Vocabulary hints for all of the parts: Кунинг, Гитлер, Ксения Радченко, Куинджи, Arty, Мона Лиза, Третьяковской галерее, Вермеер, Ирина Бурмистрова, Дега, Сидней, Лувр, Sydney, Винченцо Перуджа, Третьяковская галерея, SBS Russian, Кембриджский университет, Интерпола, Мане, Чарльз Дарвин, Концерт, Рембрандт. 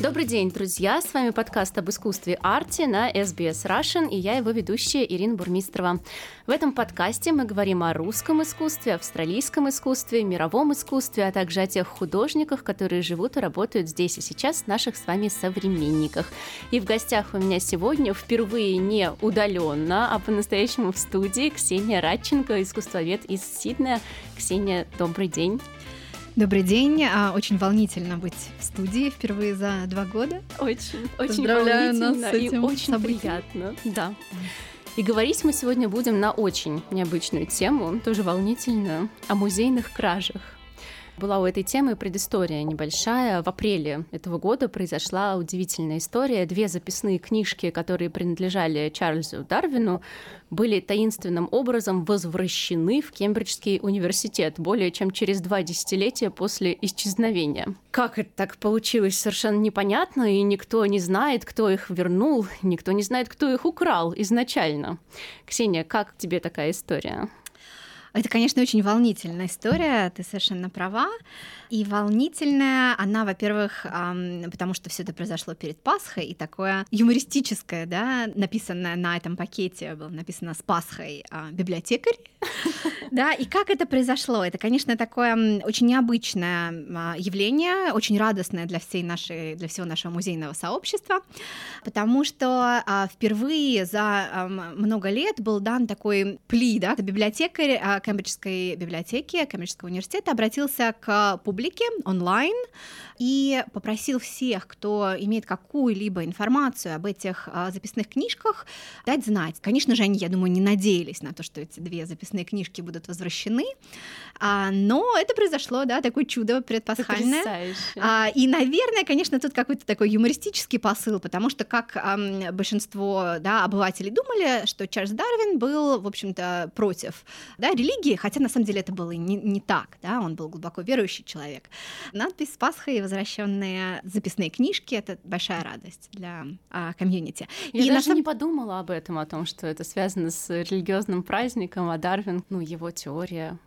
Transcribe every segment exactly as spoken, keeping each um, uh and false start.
Добрый день, друзья! С вами подкаст об искусстве Arty на эс би эс Russian, и я его ведущая Ирина Бурмистрова. В этом подкасте мы говорим о русском искусстве, австралийском искусстве, мировом искусстве, а также о тех художниках, которые живут и работают здесь и сейчас, наших с вами современниках. И в гостях у меня сегодня впервые не удаленно, а по-настоящему в студии Ксения Радченко, искусствовед из Сиднея. Ксения, добрый день! Добрый день. Очень волнительно быть в студии впервые за два года. Очень, очень волнительно нас с этим и очень событием. Приятно. Да. И говорить мы сегодня будем на очень необычную тему, тоже волнительную, о музейных кражах. Была у этой темы предыстория небольшая. В апреле этого года произошла удивительная история. Две записные книжки, которые принадлежали Чарльзу Дарвину, были таинственным образом возвращены в Кембриджский университет более чем через два десятилетия после исчезновения. Как это так получилось, совершенно непонятно, и никто не знает, кто их вернул, никто не знает, кто их украл изначально. Ксения, как тебе такая история? Это, конечно, очень волнительная история, ты совершенно права. И волнительная она, во-первых, потому что все это произошло перед Пасхой, и такое юмористическое, да, написанное на этом пакете, было написано «С Пасхой библиотекарь». Да, и как это произошло? Это, конечно, такое очень необычное явление, очень радостное для всей нашей, для всего нашего музейного сообщества, потому что впервые за много лет был дан такой пли, да, библиотекарь Кембриджской библиотеки, Кембриджского университета обратился к публике онлайн и попросил всех, кто имеет какую-либо информацию об этих записных книжках, дать знать. Конечно же, они, я думаю, не надеялись на то, что эти две записные книжки будут возвращены, но это произошло, да, такое чудо предпасхальное. Потрясающе. И, наверное, конечно, тут какой-то такой юмористический посыл, потому что, как большинство, да, обывателей думали, что Чарльз Дарвин был, в общем-то, против, да, религии, хотя на самом деле это было не, не так, да, он был глубоко верующий человек. Надпись «С Пасхой» и возвращенные записные книжки — это большая радость для а, комьюнити. Я и даже самом... не подумала об этом, о том, что это связано с религиозным праздником, а Дарвин, ну, его теория...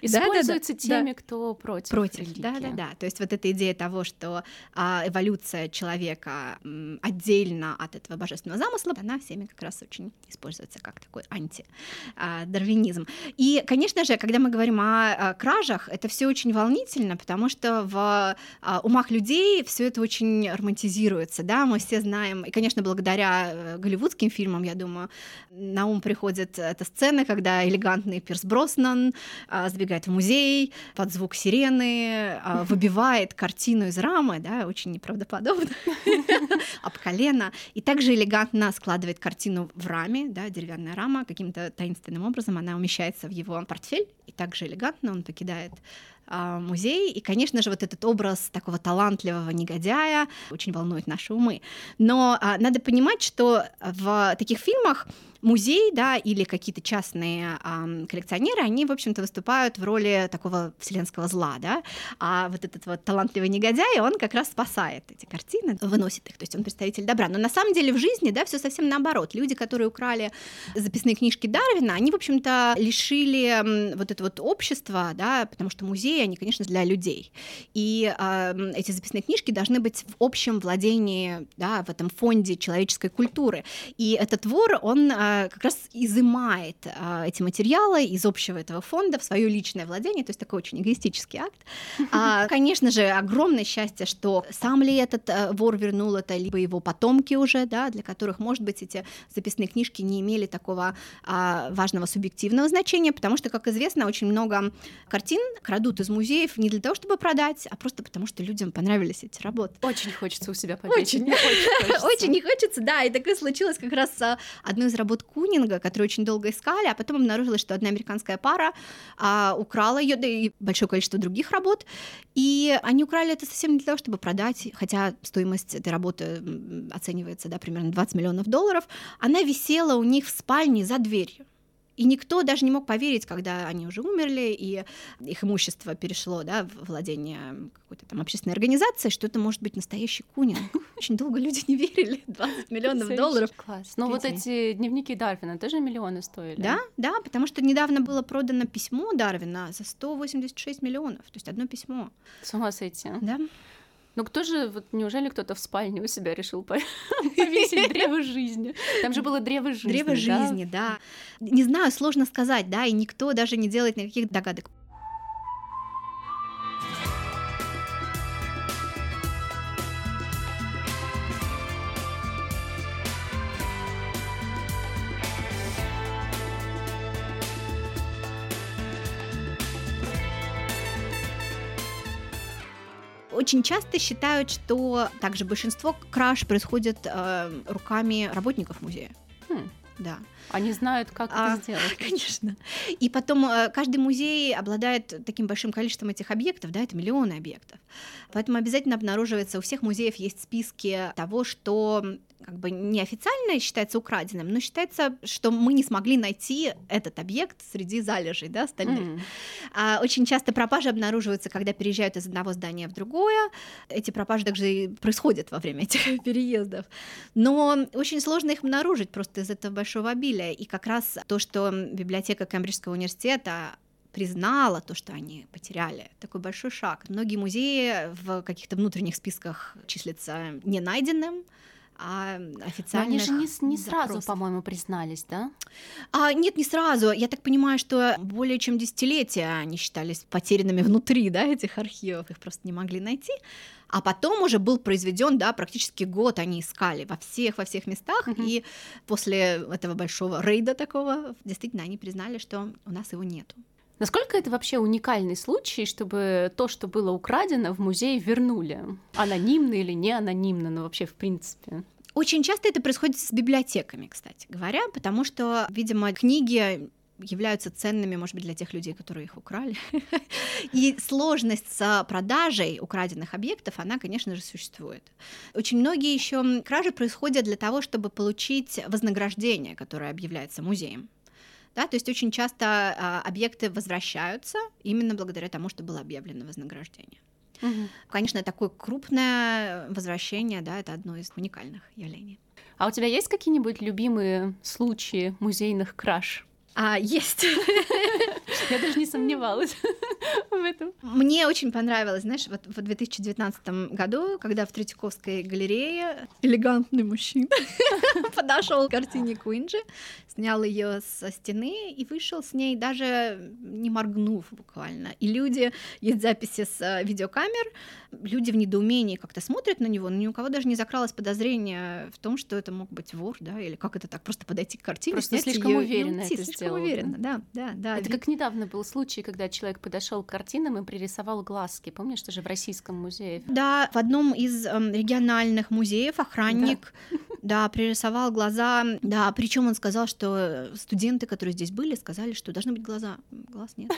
Используются да, да, теми, да. кто против, против религии. Да-да-да, то есть вот эта идея того, что эволюция человека отдельно от этого божественного замысла, она всеми как раз очень используется как такой анти-дарвинизм. И, конечно же, когда мы говорим о кражах, это все очень волнительно, потому что в умах людей все это очень романтизируется, да, мы все знаем, и, конечно, благодаря голливудским фильмам, я думаю, на ум приходят эта сцена, когда элегантный Пирс Броснан сбегает в музей под звук сирены, выбивает картину из рамы, да, очень неправдоподобно, об колено, и также элегантно складывает картину в раме, да, деревянная рама, каким-то таинственным образом она умещается в его портфель, и также элегантно он покидает музей, и, конечно же, вот этот образ такого талантливого негодяя очень волнует наши умы. Но а, надо понимать, что в таких фильмах музей, да, или какие-то частные а, коллекционеры, они, в общем-то, выступают в роли такого вселенского зла, да, а вот этот вот талантливый негодяй, он как раз спасает эти картины, выносит их, то есть он представитель добра. Но на самом деле в жизни, да, все совсем наоборот. Люди, которые украли записные книжки Дарвина, они, в общем-то, лишили вот это вот общество, да, потому что музей, они, конечно, для людей. И э, эти записные книжки должны быть в общем владении, да, в этом фонде человеческой культуры. И этот вор, он э, как раз изымает э, эти материалы из общего этого фонда в свое личное владение, то есть такой очень эгоистический акт. А, конечно же, огромное счастье, что сам ли этот э, вор вернул это, либо его потомки уже, да, для которых, может быть, эти записные книжки не имели такого э, важного субъективного значения, потому что, как известно, очень много картин крадут из музеев не для того, чтобы продать, а просто потому, что людям понравились эти работы. Очень хочется у себя повесить. Очень, очень не хочется, да. И такое случилось как раз с одной из работ Кунинга, которую очень долго искали, а потом обнаружилось, что одна американская пара а, украла ее, да и большое количество других работ, и они украли это совсем не для того, чтобы продать, хотя стоимость этой работы оценивается, да, примерно двадцать миллионов долларов. Она висела у них в спальне за дверью. И никто даже не мог поверить, когда они уже умерли, и их имущество перешло, да, в владение какой-то там общественной организации, что это может быть настоящий Кунинг. Очень долго люди не верили. двадцать миллионов долларов. Класс. Но вот эти дневники Дарвина тоже миллионы стоили? Да, да, потому что недавно было продано письмо Дарвина за сто восемьдесят шесть миллионов. То есть одно письмо. С ума сойти. Да. Ну кто же, вот неужели кто-то в спальне у себя решил повесить древо жизни? Там же было древо жизни. Древо жизни, да. Не знаю, сложно сказать, да, и никто даже не делает никаких догадок. Очень часто считают, что также большинство краж происходит э, руками работников музея. Хм. Да. Они знают, как а, это сделать. Конечно. И потом каждый музей обладает таким большим количеством этих объектов, да, это миллионы объектов. Поэтому обязательно обнаруживается, у всех музеев есть списки того, что как бы неофициально считается украденным, но считается, что мы не смогли найти этот объект среди залежей, да, остальных. Mm. А очень часто пропажи обнаруживаются, когда переезжают из одного здания в другое. Эти пропажи также и происходят во время этих переездов. Но очень сложно их обнаружить просто из этого большого обилия. И как раз то, что библиотека Кембриджского университета признала то, что они потеряли. Такой большой шаг. Многие музеи в каких-то внутренних списках числятся не найденным, а официально. Они же не, не сразу, по-моему, признались, да? А, нет, не сразу. Я так понимаю, что более чем десятилетия они считались потерянными внутри, да, этих архивов, их просто не могли найти. А потом уже был произведен, да, практически год они искали во всех, во всех местах, mm-hmm. и после этого большого рейда такого действительно они признали, что у нас его нету. Насколько это вообще уникальный случай, чтобы то, что было украдено, в музей вернули? Анонимно или не анонимно, но вообще в принципе? Очень часто это происходит с библиотеками, кстати говоря, потому что, видимо, книги являются ценными, может быть, для тех людей, которые их украли. И сложность с продажей украденных объектов, она, конечно же, существует. Очень многие еще кражи происходят для того, чтобы получить вознаграждение, которое объявляется музеем. Да, то есть очень часто а, объекты возвращаются именно благодаря тому, что было объявлено вознаграждение. Угу. Конечно, такое крупное возвращение, да, это одно из уникальных явлений. А у тебя есть какие-нибудь любимые случаи музейных краж? А, есть. Я даже не сомневалась в этом. Мне очень понравилось, знаешь, вот в две тысячи девятнадцатом году, когда в Третьяковской галерее элегантный мужчина подошел к картине Куинджи, снял ее со стены и вышел с ней, даже не моргнув буквально. И люди, есть записи с видеокамер, люди в недоумении как-то смотрят на него, но ни у кого даже не закралось подозрение в том, что это мог быть вор, да, или как это так, просто подойти к картине. Просто слишком её, уверенно ну, это слишком сделал. Уверенно, да, да, да. Это как недавно был случай, когда человек подошел к картинам и пририсовал глазки. Помнишь, что же в Российском музее? Да, в одном из э, региональных музеев охранник, да. Да, пририсовал глаза, да, причем он сказал, что студенты, которые здесь были, сказали, что должны быть глаза, глаз нет,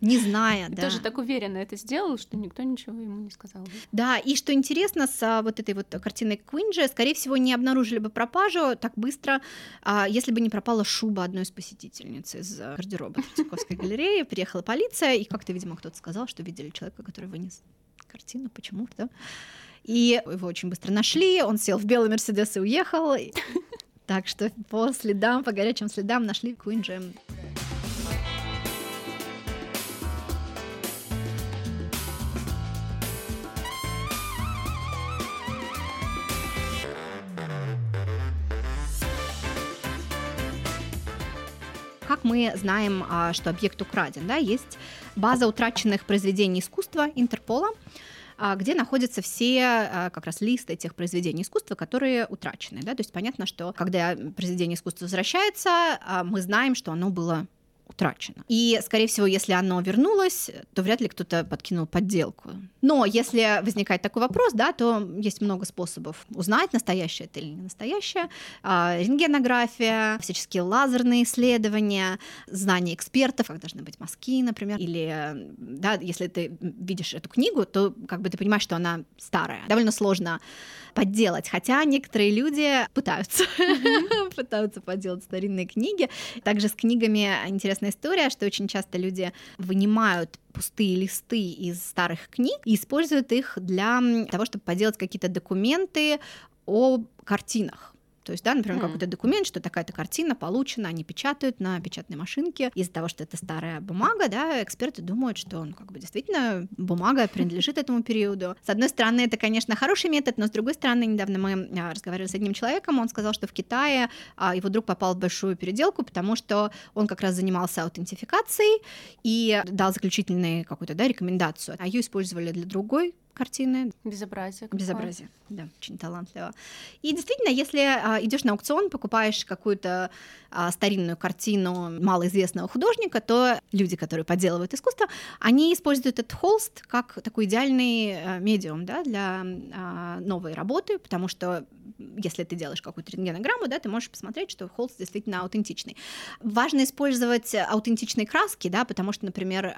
не зная, да. Тоже так уверенно это сделал, что никто ничего ему не сказал. Да, и что интересно, с вот этой вот картиной Куинджи, скорее всего, не обнаружили бы пропажу так быстро, если бы не пропала шуба одной из посетительниц из гардероба Третьяковской галереи, приехала полиция, и как-то, видимо, кто-то сказал, что видели человека, который вынес картину почему-то. И его очень быстро нашли, он сел в белый Мерседес и уехал. Так что по следам, по горячим следам нашли Куинджи. Как мы знаем, что объект украден, да? Есть база утраченных произведений искусства Интерпола, где находятся все как раз листы тех произведений искусства, которые утрачены. Да? То есть понятно, что когда произведение искусства возвращается, мы знаем, что оно было утрачено. И, скорее всего, если оно вернулось, то вряд ли кто-то подкинул подделку. Но если возникает такой вопрос, да, то есть много способов узнать, настоящее это или не настоящее. Рентгенография, всяческие лазерные исследования, знания экспертов, как должны быть мазки, например. Или, да, если ты видишь эту книгу, то как бы ты понимаешь, что она старая. Довольно сложно подделать, хотя некоторые люди пытаются, mm-hmm. пытаются подделать старинные книги. Также с книгами интересная история, что очень часто люди вынимают пустые листы из старых книг и используют их для того, чтобы поделать какие-то документы о картинах. То есть, да, например, mm. какой-то документ, что такая-то картина получена, они печатают на печатной машинке. Из-за того, что это старая бумага, да, эксперты думают, что ну, как бы действительно бумага принадлежит этому периоду. С одной стороны, это, конечно, хороший метод, но с другой стороны, недавно мы разговаривали с одним человеком, он сказал, что в Китае его друг попал в большую переделку, потому что он как раз занимался аутентификацией и дал заключительную какую-то, да, рекомендацию. А ее использовали для другой картины. Безобразие. Какое. Безобразие, да, очень талантливо. И действительно, если а, идешь на аукцион, покупаешь какую-то а, старинную картину малоизвестного художника, то люди, которые подделывают искусство, они используют этот холст как такой идеальный а, медиум, да, для а, новой работы, потому что если ты делаешь какую-то рентгенограмму, да, ты можешь посмотреть, что холст действительно аутентичный. Важно использовать аутентичные краски, да, потому что, например,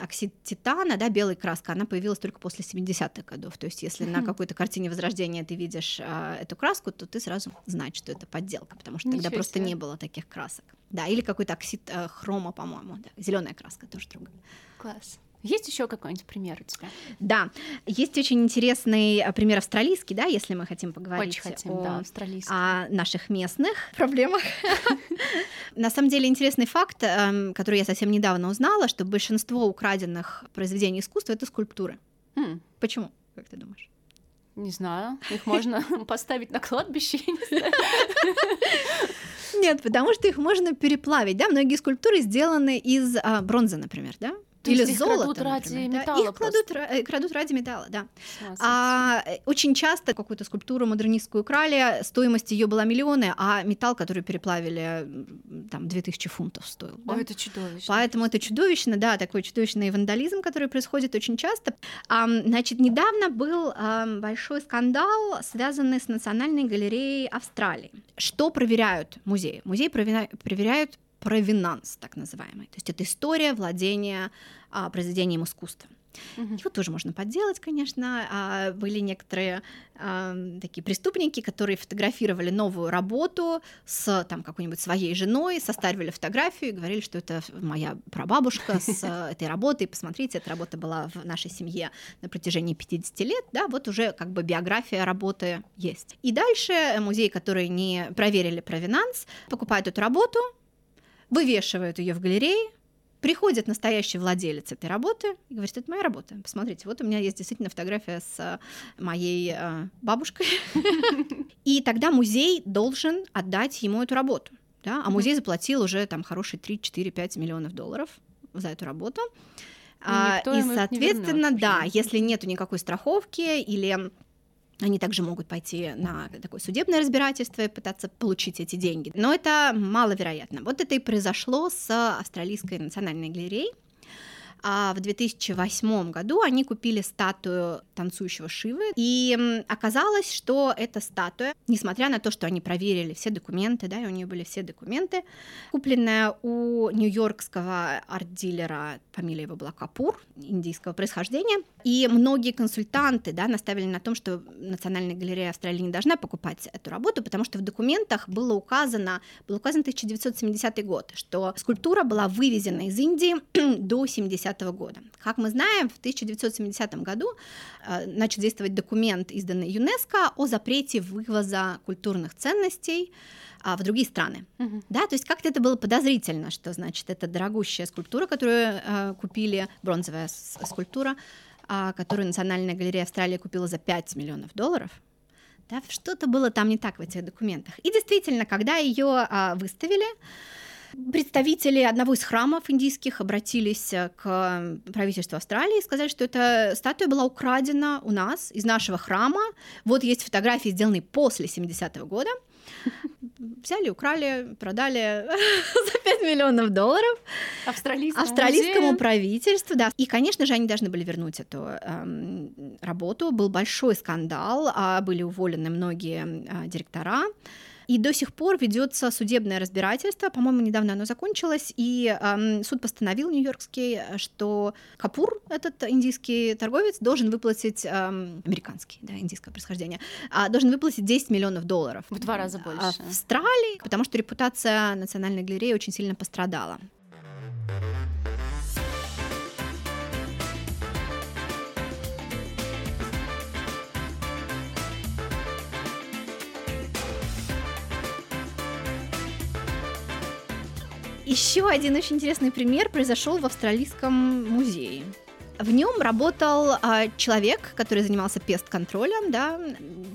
оксид титана, да, белая краска, она появилась только после семидесятых годов. То есть если mm-hmm. на какой-то картине Возрождения ты видишь а, эту краску, то ты сразу знаешь, что это подделка, потому что Ничего тогда себе. Просто не было таких красок. Да, или какой-то оксид а, хрома, по-моему, да. Зеленая краска тоже другая. Класс. Есть еще какой-нибудь пример у тебя? Да, есть очень интересный пример австралийский, да, если мы хотим поговорить очень хотим, о, да, австралийский. о наших местных проблемах. На самом деле интересный факт, который я совсем недавно узнала, что большинство украденных произведений искусства — это скульптуры. Почему, как ты думаешь? Не знаю, их можно поставить на кладбище. Нет, потому что их можно переплавить, да, многие скульптуры сделаны из бронзы, например, да? Или их золото, крадут ради например, металла. Да? Их кладут, крадут ради металла, да. А, очень часто какую-то скульптуру модернистскую крали, стоимость ее была миллионы, а металл, который переплавили, там, две тысячи фунтов стоил. Да? О, это чудовищно. Поэтому это чудовищно, да, такой чудовищный вандализм, который происходит очень часто. А, значит, недавно был а, большой скандал, связанный с Национальной галереей Австралии. Что проверяют музеи? Музеи проверя- проверяют провинанс, так называемый. То есть это история владения а, произведением искусства. Mm-hmm. Его тоже можно подделать, конечно. А, были некоторые а, такие преступники, которые фотографировали новую работу с там, какой-нибудь своей женой, составили фотографию и говорили, что это моя прабабушка с этой работой. Посмотрите, эта работа была в нашей семье на протяжении пятьдесят лет. Да, вот уже как бы биография работы есть. И дальше музеи, которые не проверили провинанс, покупают эту работу, вывешивают ее в галерее, приходит настоящий владелец этой работы и говорит, это моя работа, посмотрите, вот у меня есть действительно фотография с моей бабушкой. И тогда музей должен отдать ему эту работу, а музей заплатил уже там хорошие три, четыре, пять миллионов долларов за эту работу. И, соответственно, да, если нету никакой страховки или... Они также могут пойти на такое судебное разбирательство и пытаться получить эти деньги. Но это маловероятно. Вот это и произошло с Австралийской национальной галереей. В две тысячи восьмом году они купили статую танцующего Шивы, и оказалось, что эта статуя, несмотря на то, что они проверили все документы, да, и у нее были все документы, купленная у нью-йоркского арт-дилера, фамилия его была Капур, индийского происхождения, и многие консультанты, да, наставили на том, что Национальная галерея Австралии не должна покупать эту работу, потому что в документах было указано, был указан тысяча девятьсот семидесятый год, что скульптура была вывезена из Индии до семидесятого года. Как мы знаем, в тысяча девятьсот семидесятом году э, начал действовать документ, изданный ЮНЕСКО, о запрете вывоза культурных ценностей э, в другие страны. Mm-hmm. Да, то есть как-то это было подозрительно, что, значит, это дорогущая скульптура, которую э, купили, бронзовая скульптура, э, которую Национальная галерея Австралии купила за пять миллионов долларов. Да, что-то было там не так в этих документах. И действительно, когда ее э, выставили, представители одного из храмов индийских обратились к правительству Австралии и сказали, что эта статуя была украдена у нас, из нашего храма. Вот есть фотографии, сделанные после семидесятого года. Взяли, украли, продали за пять миллионов долларов австралийскому, австралийскому правительству. Да. И, конечно же, они должны были вернуть эту э, работу. Был большой скандал, были уволены многие э, директора. И до сих пор ведется судебное разбирательство. По-моему, недавно оно закончилось. И эм, суд постановил нью-йоркский, что Капур, этот индийский торговец, должен выплатить, эм, американский, да, индийское происхождение, э, должен выплатить десять миллионов долларов. В два раза больше. А в Австралии, потому что репутация Национальной галереи очень сильно пострадала. Еще один очень интересный пример произошел в Австралийском музее. В нем работал э, человек, который занимался пестконтролем, да,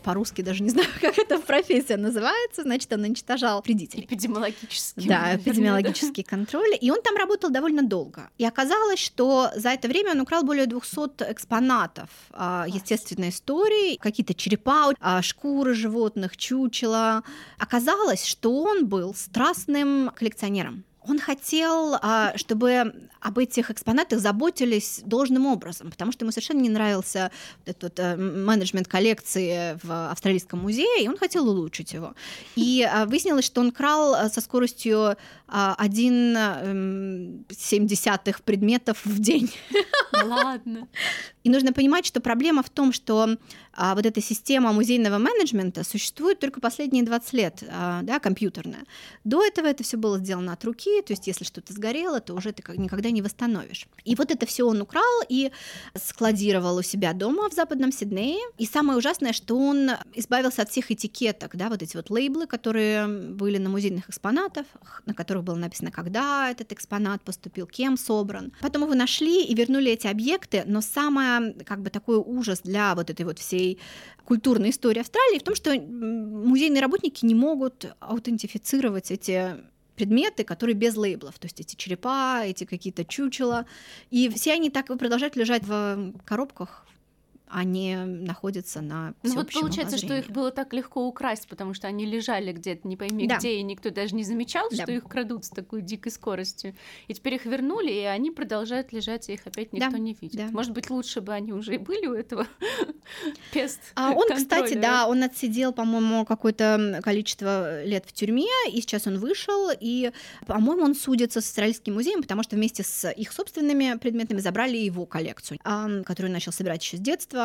по-русски даже не знаю, как эта профессия называется, значит, он уничтожал вредителей. Эпидемиологический. Да, эпидемиологический контроль, и он там работал довольно долго. И оказалось, что за это время он украл более двести экспонатов э, естественной истории, какие-то черепа, э, шкуры животных, чучела. Оказалось, что он был страстным коллекционером. Он хотел, чтобы об этих экспонатах заботились должным образом, потому что ему совершенно не нравился этот менеджмент коллекции в Австралийском музее, и он хотел улучшить его. И выяснилось, что он крал со скоростью одна целая семь десятых предметов в день. Ладно. И нужно понимать, что проблема в том, что а, вот эта система музейного менеджмента существует только последние двадцать лет, а, да, компьютерная. До этого это все было сделано от руки, то есть если что-то сгорело, то уже ты никогда не восстановишь. И вот это все он украл и складировал у себя дома в Западном Сиднее. И самое ужасное, что он избавился от всех этикеток, да, вот эти вот лейблы, которые были на музейных экспонатах, на которых было написано, когда этот экспонат поступил, кем собран. Потом его нашли и вернули эти объекты, но самое как бы такой ужас для вот этой вот всей культурной истории Австралии в том, что музейные работники не могут аутентифицировать эти предметы, которые без лейблов, то есть эти черепа, эти какие-то чучела, и все они так и продолжают лежать в коробках, они находятся на всеобщем обозрении. Ну вот получается, что их было так легко украсть, потому что они лежали где-то, не пойми да. где, и никто даже не замечал, да. что их крадут с такой дикой скоростью. И теперь их вернули, и они продолжают лежать, и их опять никто да. не видит. Да. Может быть, лучше бы они уже и были у этого пестконтроля. Он, кстати, да, он отсидел, по-моему, какое-то количество лет в тюрьме, и сейчас он вышел, и, по-моему, он судится с Австралийским музеем, потому что вместе с их собственными предметами забрали его коллекцию, которую он начал собирать еще с детства.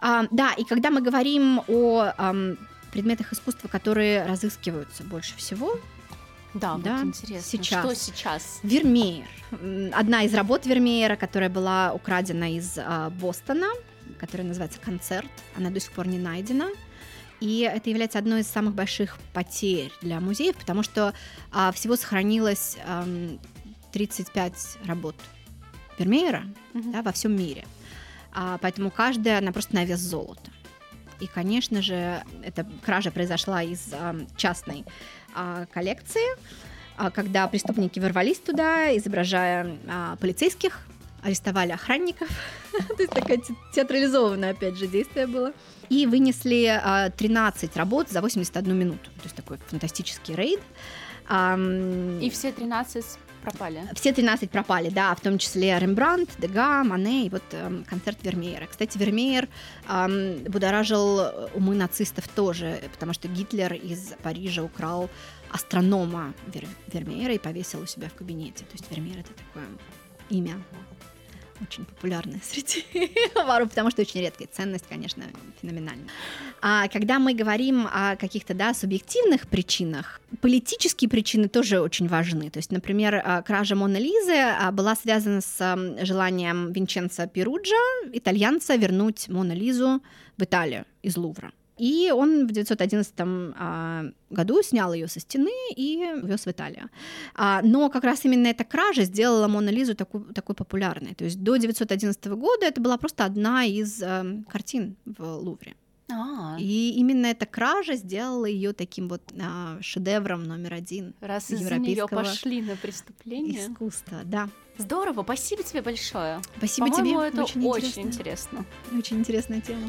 А, да, и когда мы говорим о а, предметах искусства, которые разыскиваются больше всего, да, да, вот интересно, сейчас. Что сейчас? Вермеер. Одна из работ Вермеера, которая была украдена из а, Бостона, которая называется «Концерт», она до сих пор не найдена. И это является одной из самых больших потерь для музеев, потому что а, всего сохранилось а, тридцать пять работ Вермеера mm-hmm. да, во всем мире. Поэтому каждая, она просто на вес золота. И, конечно же, эта кража произошла из частной коллекции, когда преступники ворвались туда, изображая полицейских, арестовали охранников. То есть такое театрализованное, опять же, действие было. И вынесли тринадцать работ за восемьдесят одну минуту. То есть такой фантастический рейд. И все тринадцать... пропали. Все тринадцать пропали, да, в том числе Рембрандт, Дега, Мане и вот э, концерт Вермеера. Кстати, Вермеер э, будоражил умы нацистов тоже, потому что Гитлер из Парижа украл астронома Вер- Вермеера и повесил у себя в кабинете. То есть Вермеер — это такое имя очень популярное среди воров, потому что очень редкая ценность, конечно, феноменальная. А когда мы говорим о каких-то, да, субъективных причинах, политические причины тоже очень важны. То есть, например, кража Моны Лизы была связана с желанием Винченцо Перуджа, итальянца, вернуть Мону Лизу в Италию из Лувра. И он в девятьсот одиннадцатом году снял ее со стены и увез в Италию. Но как раз именно эта кража сделала Мону Лизу такой, такой популярной. То есть до девятьсот одиннадцатого года это была просто одна из картин в Лувре. А-а-а. И именно эта кража сделала ее таким вот а, шедевром номер один раз европейского искусства. Да. Здорово, спасибо тебе большое. Спасибо По-моему, тебе. Это очень, очень интересно. интересно. Очень интересная тема.